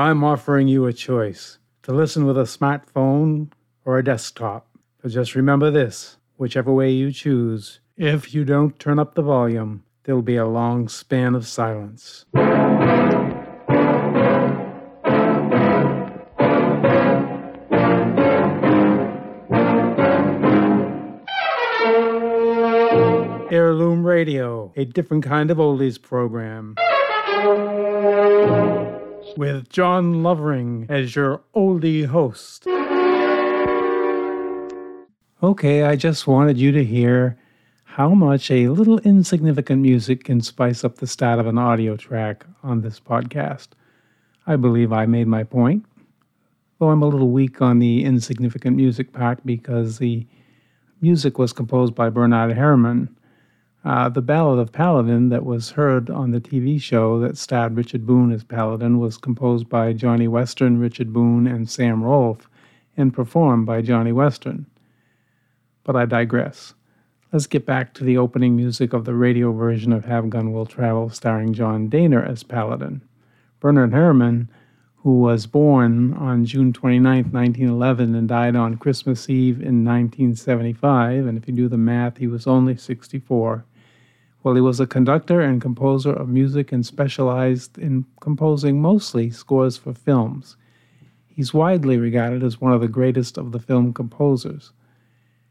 I'm offering you a choice, to listen with a smartphone or a desktop. But just remember this, whichever way you choose, if you don't turn up the volume, there'll be a long span of silence. Heirloom Radio, a different kind of oldies program. With John Lovering as your oldie host. Okay, I just wanted you to hear how much a little insignificant music can spice up the start of an audio track on this podcast. I believe I made my point, though I'm a little weak on the insignificant music part because the music was composed by Bernard Herrmann. The Ballad of Paladin that was heard on the TV show that starred Richard Boone as Paladin was composed by Johnny Western, Richard Boone, and Sam Rolfe, and performed by Johnny Western. But I digress. Let's get back to the opening music of the radio version of Have Gun, Will Travel, starring John Dana as Paladin. Bernard Herrmann, who was born on June 29, 1911, and died on Christmas Eve in 1975, and if you do the math, he was only 64. Well, he was a conductor and composer of music and specialized in composing mostly scores for films. He's widely regarded as one of the greatest of the film composers.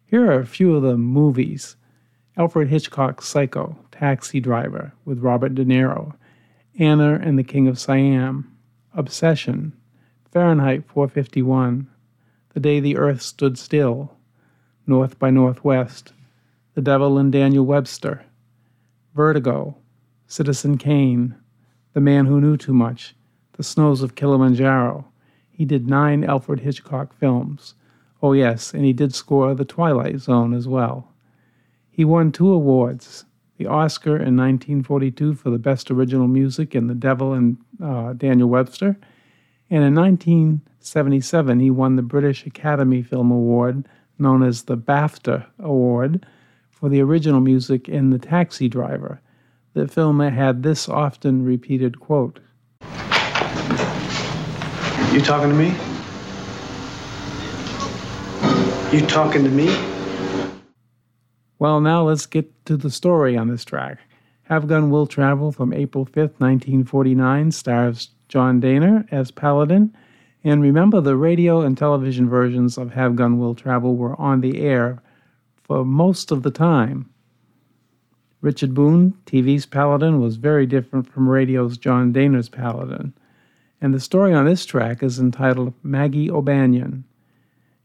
Here are a few of the movies: Alfred Hitchcock's Psycho, Taxi Driver with Robert De Niro, Anna and the King of Siam, Obsession, Fahrenheit 451, The Day the Earth Stood Still, North by Northwest, The Devil and Daniel Webster, Vertigo, Citizen Kane, The Man Who Knew Too Much, The Snows of Kilimanjaro. He did 9 Alfred Hitchcock films. Oh yes, and he did score The Twilight Zone as well. He won 2 awards, the Oscar in 1942 for the Best Original Music in The Devil and Daniel Webster, and in 1977 he won the British Academy Film Award, known as the BAFTA Award, for the original music in The Taxi Driver. The film had this often repeated quote. You talking to me? You talking to me? Well, now let's get to the story on this track. Have Gun, Will Travel from April 5th, 1949 stars John Dehner as Paladin. And remember, the radio and television versions of Have Gun, Will Travel were on the air for most of the time. Richard Boone, TV's Paladin, was very different from radio's John Dehner's Paladin. And the story on this track is entitled Maggie O'Banion.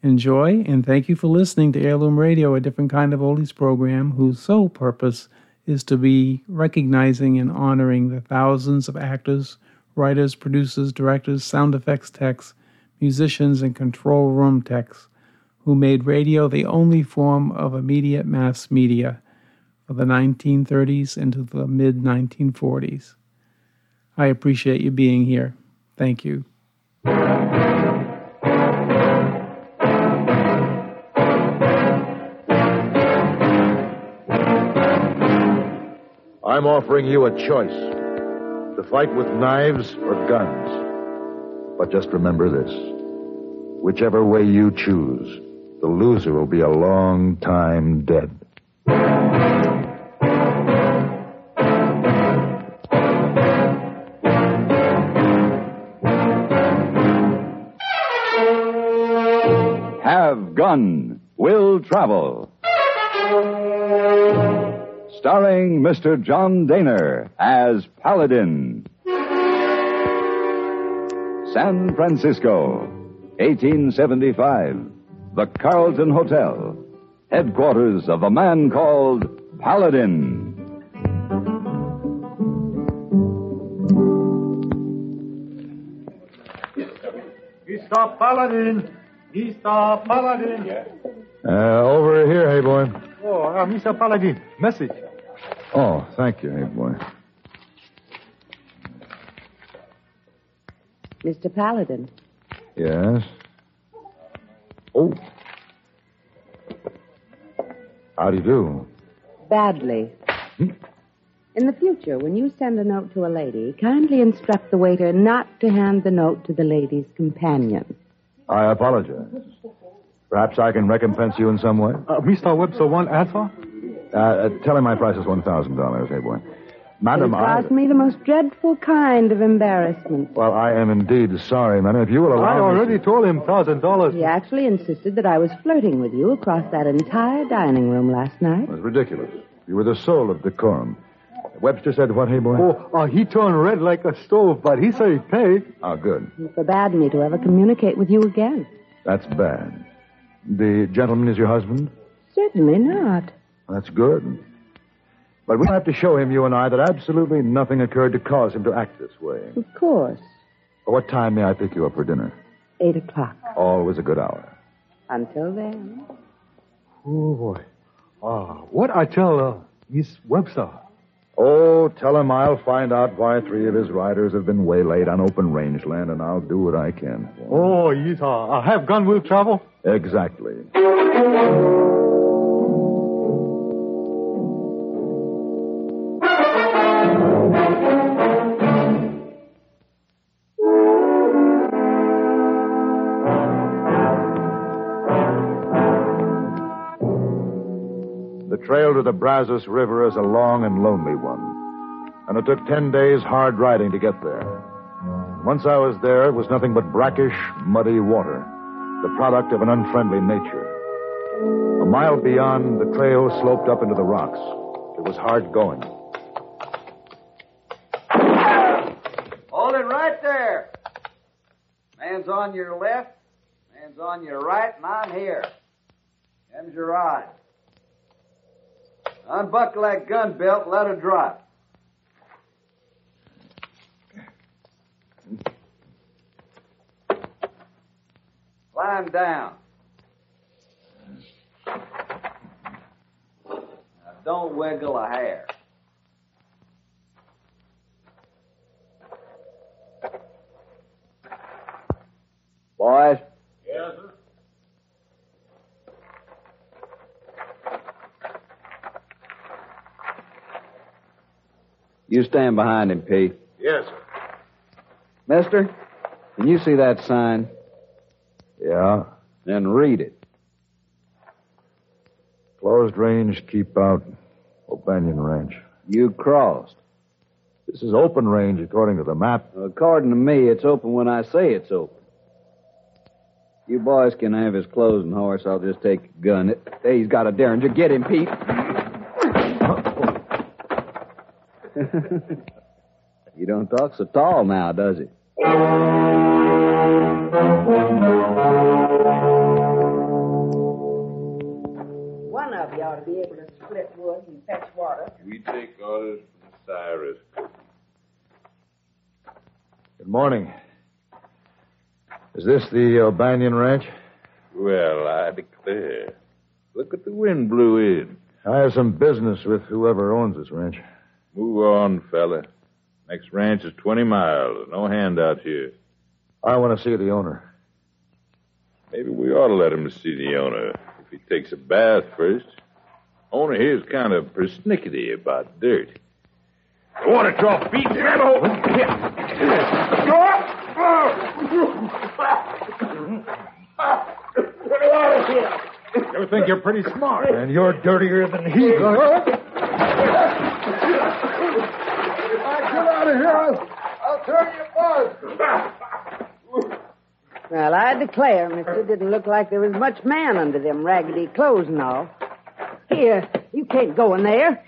Enjoy, and thank you for listening to Heirloom Radio, a different kind of oldies program whose sole purpose is to be recognizing and honoring the thousands of actors, writers, producers, directors, sound effects techs, musicians, and control room techs who made radio the only form of immediate mass media for the 1930s into the mid-1940s. I appreciate you being here. Thank you. I'm offering you a choice, to fight with knives or guns. But just remember this, whichever way you choose, the loser will be a long time dead. Have Gun, Will Travel. Starring Mr. John Dehner as Paladin. San Francisco, 1875. The Carlton Hotel, headquarters of a man called Paladin. Mr. Paladin! Mr. Paladin! Over here, hey boy. Oh, Mr. Paladin, message. Oh, thank you, hey boy. Mr. Paladin. Yes? Oh. How do you do? Badly. Hmm? In the future, when you send a note to a lady, kindly instruct the waiter not to hand the note to the lady's companion. I apologize. Perhaps I can recompense you in some way? Mr. Webster, one answer? Tell him my price is $1,000, hey boy. Madam, I... caused me the most dreadful kind of embarrassment. Well, I am indeed sorry, madam. If you will allow I already told him $1,000. He actually insisted that I was flirting with you across that entire dining room last night. It was ridiculous. You were the soul of decorum. Webster said what, hey, boy? He turned red like a stove, but he said he paid. Oh, good. He forbade me to ever communicate with you again. That's bad. The gentleman is your husband? Certainly not. That's good. But we'll have to show him, you and I, that absolutely nothing occurred to cause him to act this way. Of course. What time may I pick you up for dinner? 8:00. Always a good hour. Until then. Oh, boy. What I tell Miss Webster? Oh, tell him I'll find out why 3 of his riders have been waylaid on open rangeland, and I'll do what I can. Oh, yes, I have gun, Will Travel. Exactly. The trail to the Brazos River is a long and lonely one, and it took 10 days hard riding to get there. Once I was there, it was nothing but brackish, muddy water, the product of an unfriendly nature. A mile beyond, the trail sloped up into the rocks. It was hard going. Hold it right there. Man's on your left, man's on your right, and I'm here. Them's your odds. Unbuckle that gun belt and let her drop. Climb down. Now don't wiggle a hair. Boys? Yes, sir. You stand behind him, Pete. Yes, sir. Mister, can you see that sign? Yeah. Then read it. Closed range, keep out, O'Banion Ranch. You crossed. This is open range according to the map. According to me, it's open when I say it's open. You boys can have his clothes and horse. I'll just take the gun. Hey, he's got a derringer. Get him, Pete. He don't talk so tall now, does he? One of you ought to be able to split wood and fetch water. We take orders from Cyrus. Good morning. Is this the O'Banion Ranch? Well, I declare. Look at the wind blew in. I have some business with whoever owns this ranch. Move on, fella. Next ranch is 20 miles. No handouts here. I want to see the owner. Maybe we ought to let him see the owner if he takes a bath first. Owner here's kind of persnickety about dirt. I want to draw feet. Go up! You think you're pretty smart. And you're dirtier than he is. Here, I'll turn you both. Well, I declare, mister, it didn't look like there was much man under them raggedy clothes and all. Here, you can't go in there.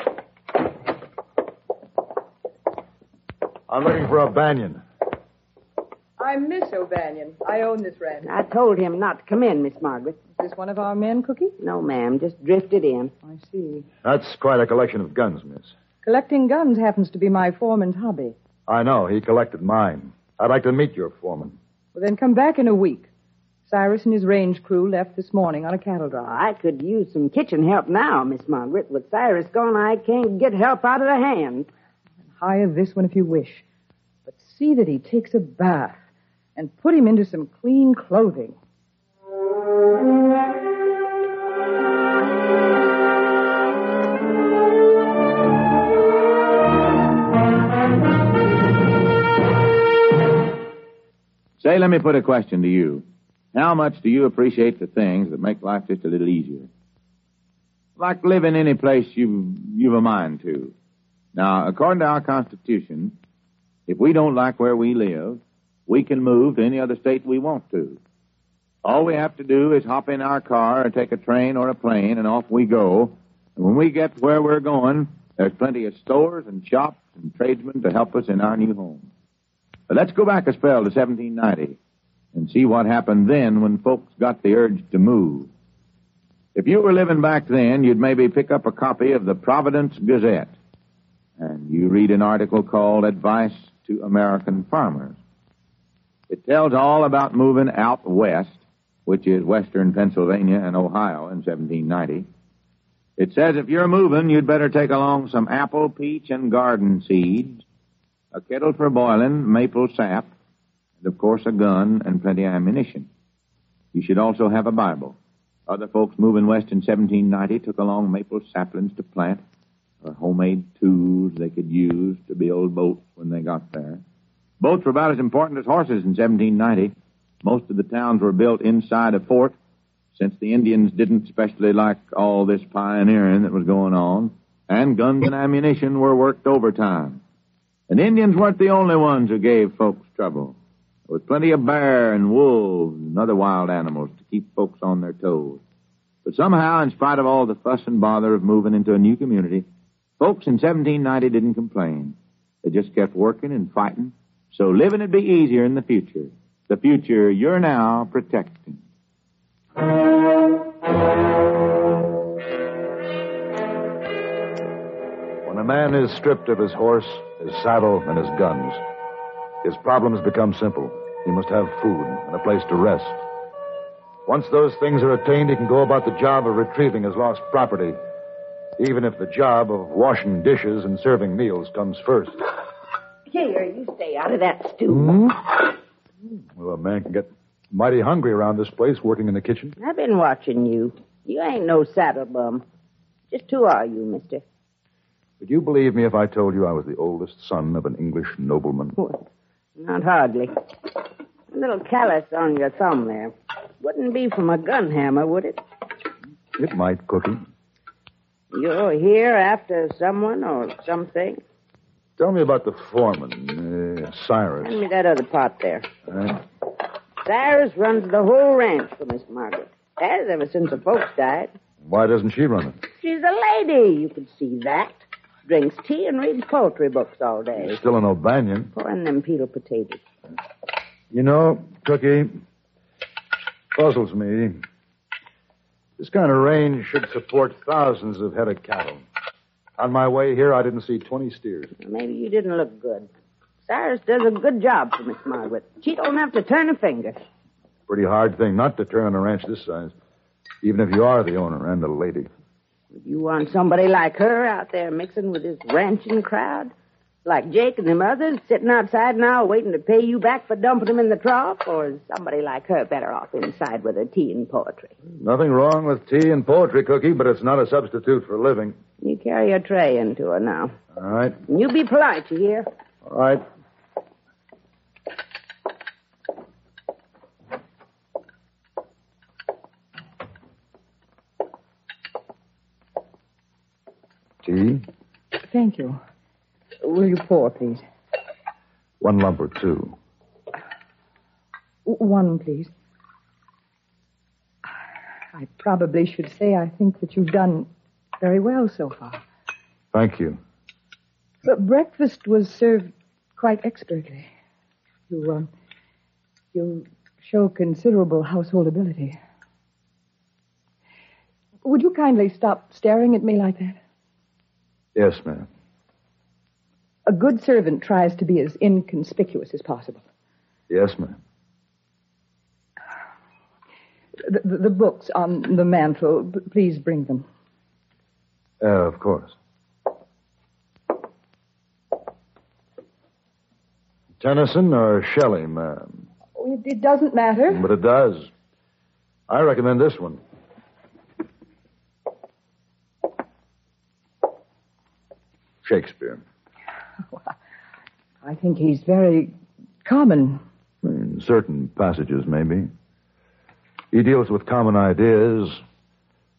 I'm looking for O'Banion. I'm Miss O'Banion. I own this ranch. I told him not to come in, Miss Margaret. Is this one of our men, Cookie? No, ma'am, just drifted in. I see. That's quite a collection of guns, miss. Collecting guns happens to be my foreman's hobby. I know. He collected mine. I'd like to meet your foreman. Well, then come back in a week. Cyrus and his range crew left this morning on a cattle drive. I could use some kitchen help now, Miss Margaret. With Cyrus gone, I can't get help out of the hand. Hire this one if you wish. But see that he takes a bath and put him into some clean clothing. Say, let me put a question to you. How much do you appreciate the things that make life just a little easier? Like living any place you've a mind to. Now, according to our Constitution, if we don't like where we live, we can move to any other state we want to. All we have to do is hop in our car or take a train or a plane, and off we go. And when we get where we're going, there's plenty of stores and shops and tradesmen to help us in our new home. But let's go back a spell to 1790 and see what happened then when folks got the urge to move. If you were living back then, you'd maybe pick up a copy of the Providence Gazette, and you read an article called Advice to American Farmers. It tells all about moving out west, which is western Pennsylvania and Ohio in 1790. It says if you're moving, you'd better take along some apple, peach, and garden seeds, a kettle for boiling, maple sap, and, of course, a gun and plenty of ammunition. You should also have a Bible. Other folks moving west in 1790 took along maple saplings to plant or homemade tools they could use to build boats when they got there. Boats were about as important as horses in 1790. Most of the towns were built inside a fort, since the Indians didn't especially like all this pioneering that was going on, and guns and ammunition were worked overtime. And Indians weren't the only ones who gave folks trouble. There was plenty of bear and wolves and other wild animals to keep folks on their toes. But somehow, in spite of all the fuss and bother of moving into a new community, folks in 1790 didn't complain. They just kept working and fighting, so living would be easier in the future. The future you're now protecting. When a man is stripped of his horse, his saddle, and his guns, his problems become simple. He must have food and a place to rest. Once those things are attained, he can go about the job of retrieving his lost property, even if the job of washing dishes and serving meals comes first. Here, you stay out of that stew. Well, a man can get mighty hungry around this place, working in the kitchen. I've been watching you. You ain't no saddle bum. Just who are you, mister? Would you believe me if I told you I was the oldest son of an English nobleman? Well, not hardly. A little callus on your thumb there. Wouldn't be from a gun hammer, would it? It might, Cookie. You're here after someone or something? Tell me about the foreman, Cyrus. Hand me that other pot there. All right. Cyrus runs the whole ranch for Miss Margaret. Has ever since her folks died. Why doesn't she run it? She's a lady. You can see that. Drinks tea and reads poetry books all day. You're still an O'Banion. Oh, and them peeled potatoes. You know, Cookie, puzzles me. This kind of range should support thousands of head of cattle. On my way here, I didn't see 20 steers. Maybe you didn't look good. Cyrus does a good job for Miss Margaret. She don't have to turn a finger. Pretty hard thing not to turn on a ranch this size, even if you are the owner and a lady. You want somebody like her out there mixing with this ranching crowd? Like Jake and them others sitting outside now waiting to pay you back for dumping them in the trough? Or is somebody like her better off inside with her tea and poetry? Nothing wrong with tea and poetry, Cookie, but it's not a substitute for living. You carry a tray into her now. All right. And you be polite, you hear? All right. Tea? Thank you. Will you pour, please? One lump or two? One, please. I probably should say I think that you've done very well so far. Thank you. But breakfast was served quite expertly. You show considerable household ability. Would you kindly stop staring at me like that? Yes, ma'am. A good servant tries to be as inconspicuous as possible. Yes, ma'am. The books on the mantel, please bring them. Of course. Tennyson or Shelley, ma'am? It doesn't matter. But it does. I recommend this one. Shakespeare. I think he's very common. certain passages, maybe. He deals with common ideas,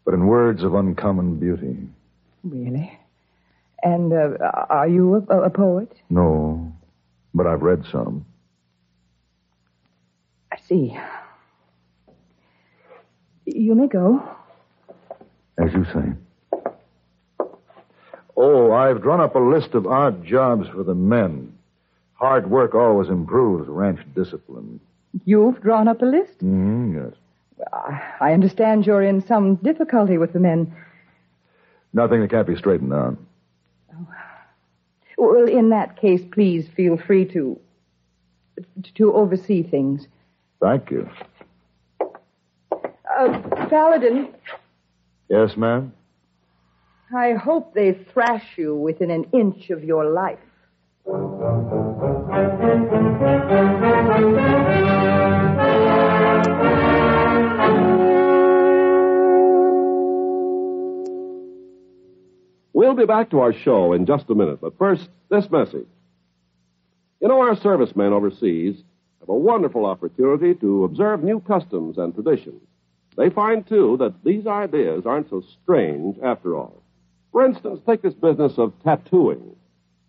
but in words of uncommon beauty. Really? And are you a poet? No, but I've read some. I see. You may go. As you say. Oh, I've drawn up a list of odd jobs for the men. Hard work always improves ranch discipline. You've drawn up a list? Yes. I understand you're in some difficulty with the men. Nothing that can't be straightened out. Oh. Well, in that case, please feel free to oversee things. Thank you. Paladin. Yes, ma'am? I hope they thrash you within an inch of your life. We'll be back to our show in just a minute, but first, this message. You know, our servicemen overseas have a wonderful opportunity to observe new customs and traditions. They find, too, that these ideas aren't so strange after all. For instance, take this business of tattooing.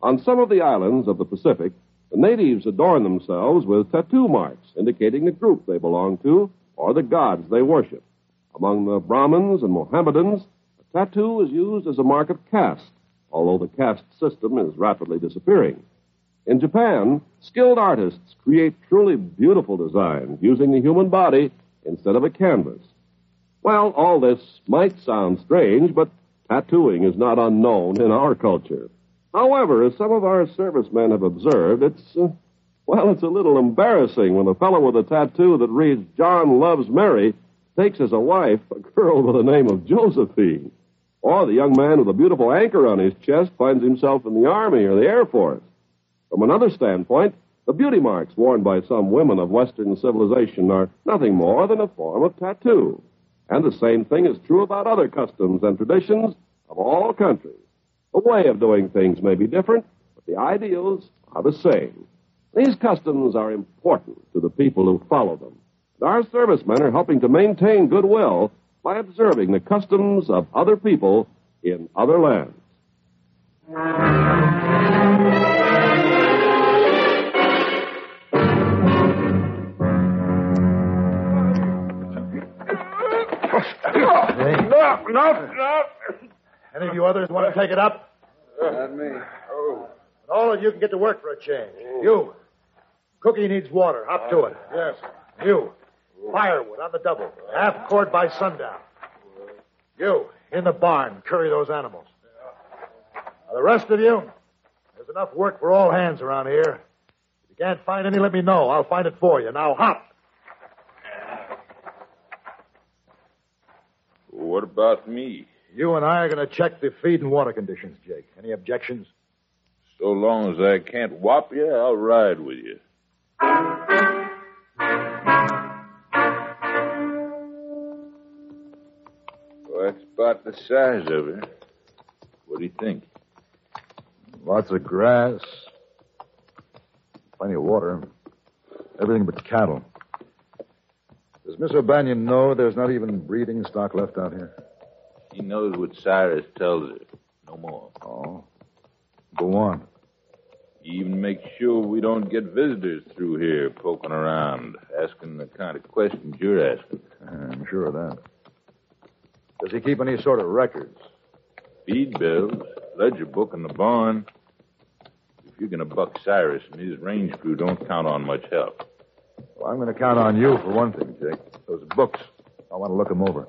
On some of the islands of the Pacific, the natives adorn themselves with tattoo marks, indicating the group they belong to or the gods they worship. Among the Brahmins and Mohammedans, a tattoo is used as a mark of caste, although the caste system is rapidly disappearing. In Japan, skilled artists create truly beautiful designs using the human body instead of a canvas. Well, all this might sound strange, but tattooing is not unknown in our culture. However, as some of our servicemen have observed, it's a little embarrassing when a fellow with a tattoo that reads John Loves Mary takes as a wife a girl with the name of Josephine. Or the young man with a beautiful anchor on his chest finds himself in the Army or the Air Force. From another standpoint, the beauty marks worn by some women of Western civilization are nothing more than a form of tattoo. And the same thing is true about other customs and traditions of all countries. The way of doing things may be different, but the ideals are the same. These customs are important to the people who follow them. And our servicemen are helping to maintain goodwill by observing the customs of other people in other lands. No. Any of you others want to take it up? Not me. Oh. All of you can get to work for a change. Oh. You. Cookie needs water. Hop to it. Yes. You. Firewood on the double. Half cord by sundown. You. In the barn. Curry those animals. Now, the rest of you, there's enough work for all hands around here. If you can't find any, let me know. I'll find it for you. Now hop. What about me? You and I are going to check the feed and water conditions, Jake. Any objections? So long as I can't whop you, I'll ride with you. Well, that's about the size of it. What do you think? Lots of grass. Plenty of water. Everything but cattle. Does Miss O'Banion know there's not even breeding stock left out here? She knows what Cyrus tells her. No more. Oh. Go on. He even makes sure we don't get visitors through here poking around, asking the kind of questions you're asking. I'm sure of that. Does he keep any sort of records? Feed bills, ledger book in the barn. If you're going to buck Cyrus and his range crew, don't count on much help. Well, I'm going to count on you for one thing, Jake. Those books. I want to look them over.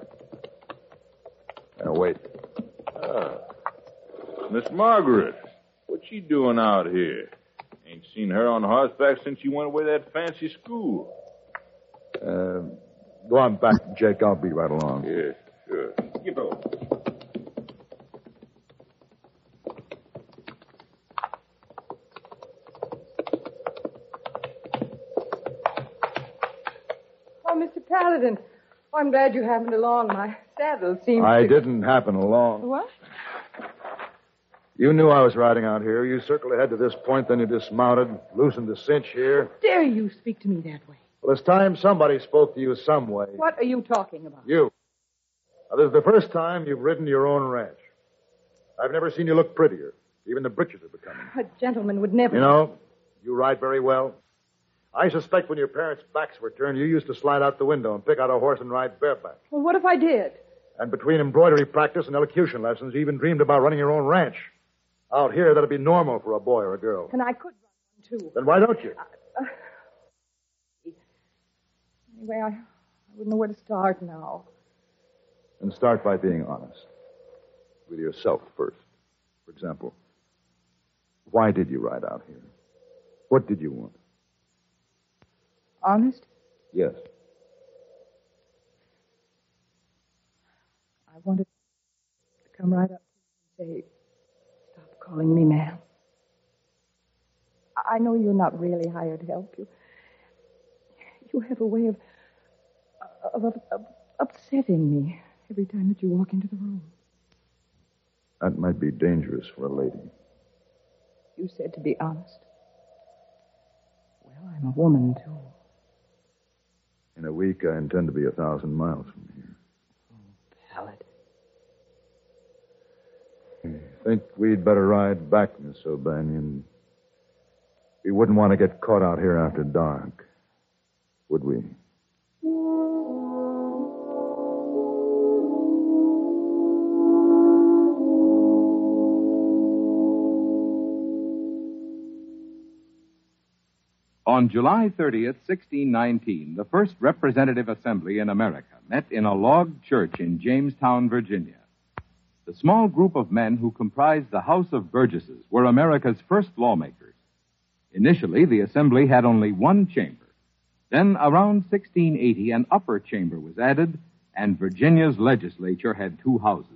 Now, wait. Miss Margaret. What's she doing out here? Ain't seen her on horseback since she went away to that fancy school. Go on back, Jake. I'll be right along. Yeah, sure. Get over. Paladin, I'm glad you happened along. My saddle seems I didn't happen along. What? You knew I was riding out here. You circled ahead to this point, then you dismounted, loosened the cinch here. How dare you speak to me that way? Well, it's time somebody spoke to you some way. What are you talking about? You. Now, this is the first time you've ridden your own ranch. I've never seen you look prettier. Even the britches are becoming. A gentleman would never... You know, you ride very well. I suspect when your parents' backs were turned, you used to slide out the window and pick out a horse and ride bareback. Well, what if I did? And between embroidery practice and elocution lessons, you even dreamed about running your own ranch. Out here, that'd be normal for a boy or a girl. And I could run, too. Then why don't you? Anyway, I wouldn't know where to start now. And start by being honest. With yourself first. For example, why did you ride out here? What did you want? Honest? Yes. I wanted to come right up to you and say, stop calling me ma'am. I know you're not really hired to help you. You have a way of upsetting me every time that you walk into the room. That might be dangerous for a lady. You said to be honest. Well, I'm a woman, too. In a week, I intend to be 1,000 miles from here. Oh, Paladin. I think we'd better ride back, Miss O'Banion. We wouldn't want to get caught out here after dark, would we? On July 30th, 1619, the first representative assembly in America met in a log church in Jamestown, Virginia. The small group of men who comprised the House of Burgesses were America's first lawmakers. Initially, the assembly had only one chamber. Then, around 1680, an upper chamber was added, and Virginia's legislature had two houses.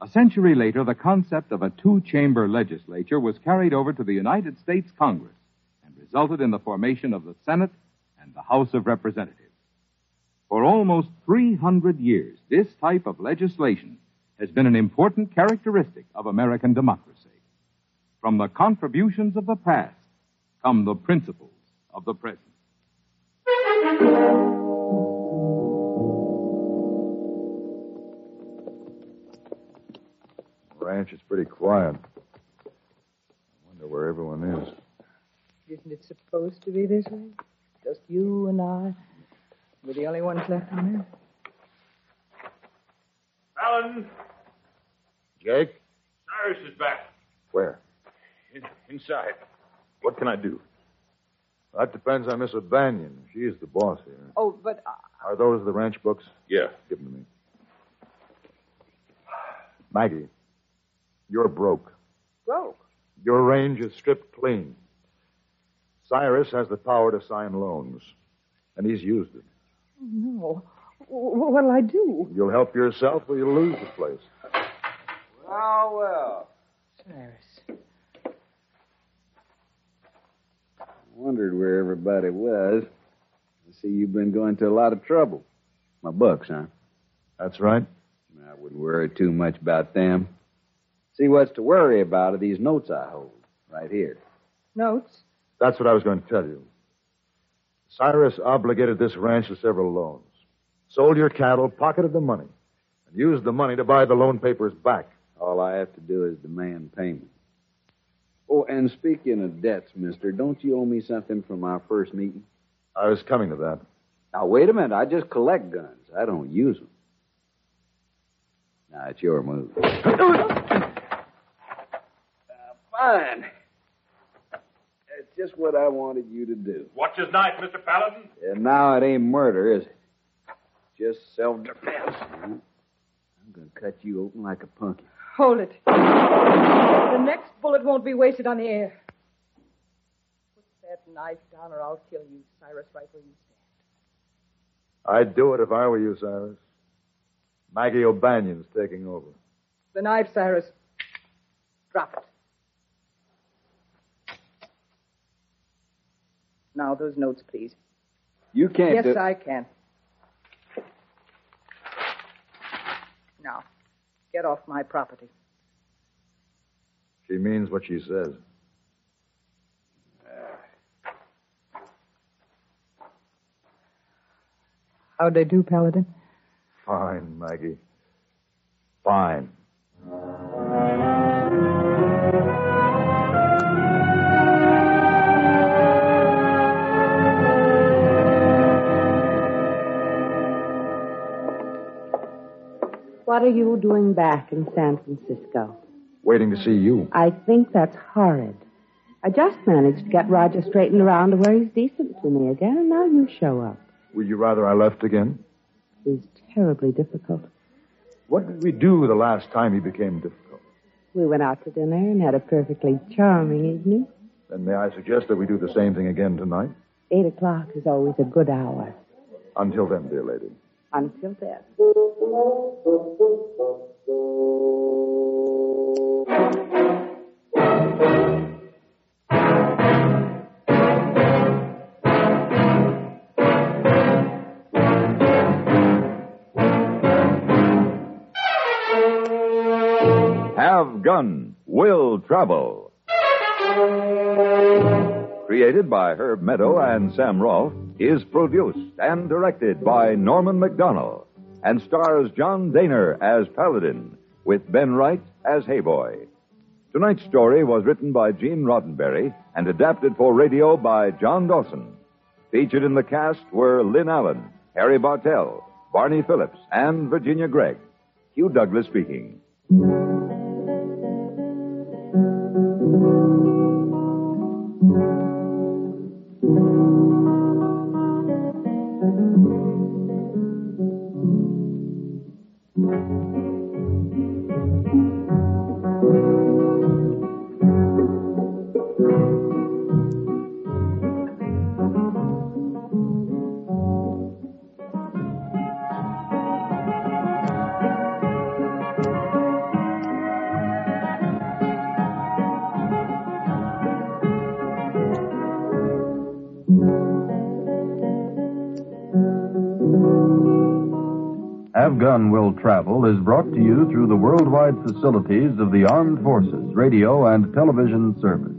A century later, the concept of a two-chamber legislature was carried over to the United States Congress, resulted in the formation of the Senate and the House of Representatives. For almost 300 years, this type of legislation has been an important characteristic of American democracy. From the contributions of the past come the principles of the present. The ranch is pretty quiet. I wonder where everyone is. Isn't it supposed to be this way? Just you and I. We're the only ones left on there. Alan. Jake? Cyrus is back. Where? Inside. What can I do? That depends on Miss O'Banion. She is the boss here. Oh, but... Are those the ranch books? Yeah. Give them to me. Maggie, you're broke. Broke? Your range is stripped clean. Cyrus has the power to sign loans, and he's used it. No. What'll I do? You'll help yourself or you'll lose the place. Well, well. Cyrus. Wondered where everybody was. I see you've been going to a lot of trouble. My bucks, huh? That's right. I wouldn't worry too much about them. See, what's to worry about are these notes I hold right here. Notes? That's what I was going to tell you. Cyrus obligated this ranch to several loans, sold your cattle, pocketed the money, and used the money to buy the loan papers back. All I have to do is demand payment. Oh, and speaking of debts, mister, don't you owe me something from our first meeting? I was coming to that. Now, wait a minute. I just collect guns. I don't use them. Now, it's your move. Fine. Just what I wanted you to do. Watch his knife, Mr. Paladin. And now it ain't murder, is it? Just self-defense. I'm going to cut you open like a pumpkin. Hold it. The next bullet won't be wasted on the air. Put that knife down or I'll kill you, Cyrus, right where you stand. I'd do it if I were you, Cyrus. Maggie O'Banion's taking over. The knife, Cyrus. Drop it. Now, those notes, please. You can't. Yes, I can. Now, get off my property. She means what she says. How'd they do, Paladin? Fine, Maggie. Fine. What are you doing back in San Francisco? Waiting to see you. I think that's horrid. I just managed to get Roger straightened around to where he's decent to me again, and now you show up. Would you rather I left again? He's terribly difficult. What did we do the last time he became difficult? We went out to dinner and had a perfectly charming evening. Then may I suggest that we do the same thing again tonight? 8 o'clock is always a good hour. Until then, dear lady. Until then. Have Gun, Will Travel. Created by Herb Meadow and Sam Rolfe, is produced and directed by Norman MacDonald and stars John Dehner as Paladin with Ben Wright as Hayboy. Tonight's story was written by Gene Roddenberry and adapted for radio by John Dawson. Featured in the cast were Lynn Allen, Harry Bartell, Barney Phillips, and Virginia Gregg. Hugh Douglas speaking. Have Gun, Will Travel is brought to you through the worldwide facilities of the Armed Forces Radio and Television Service.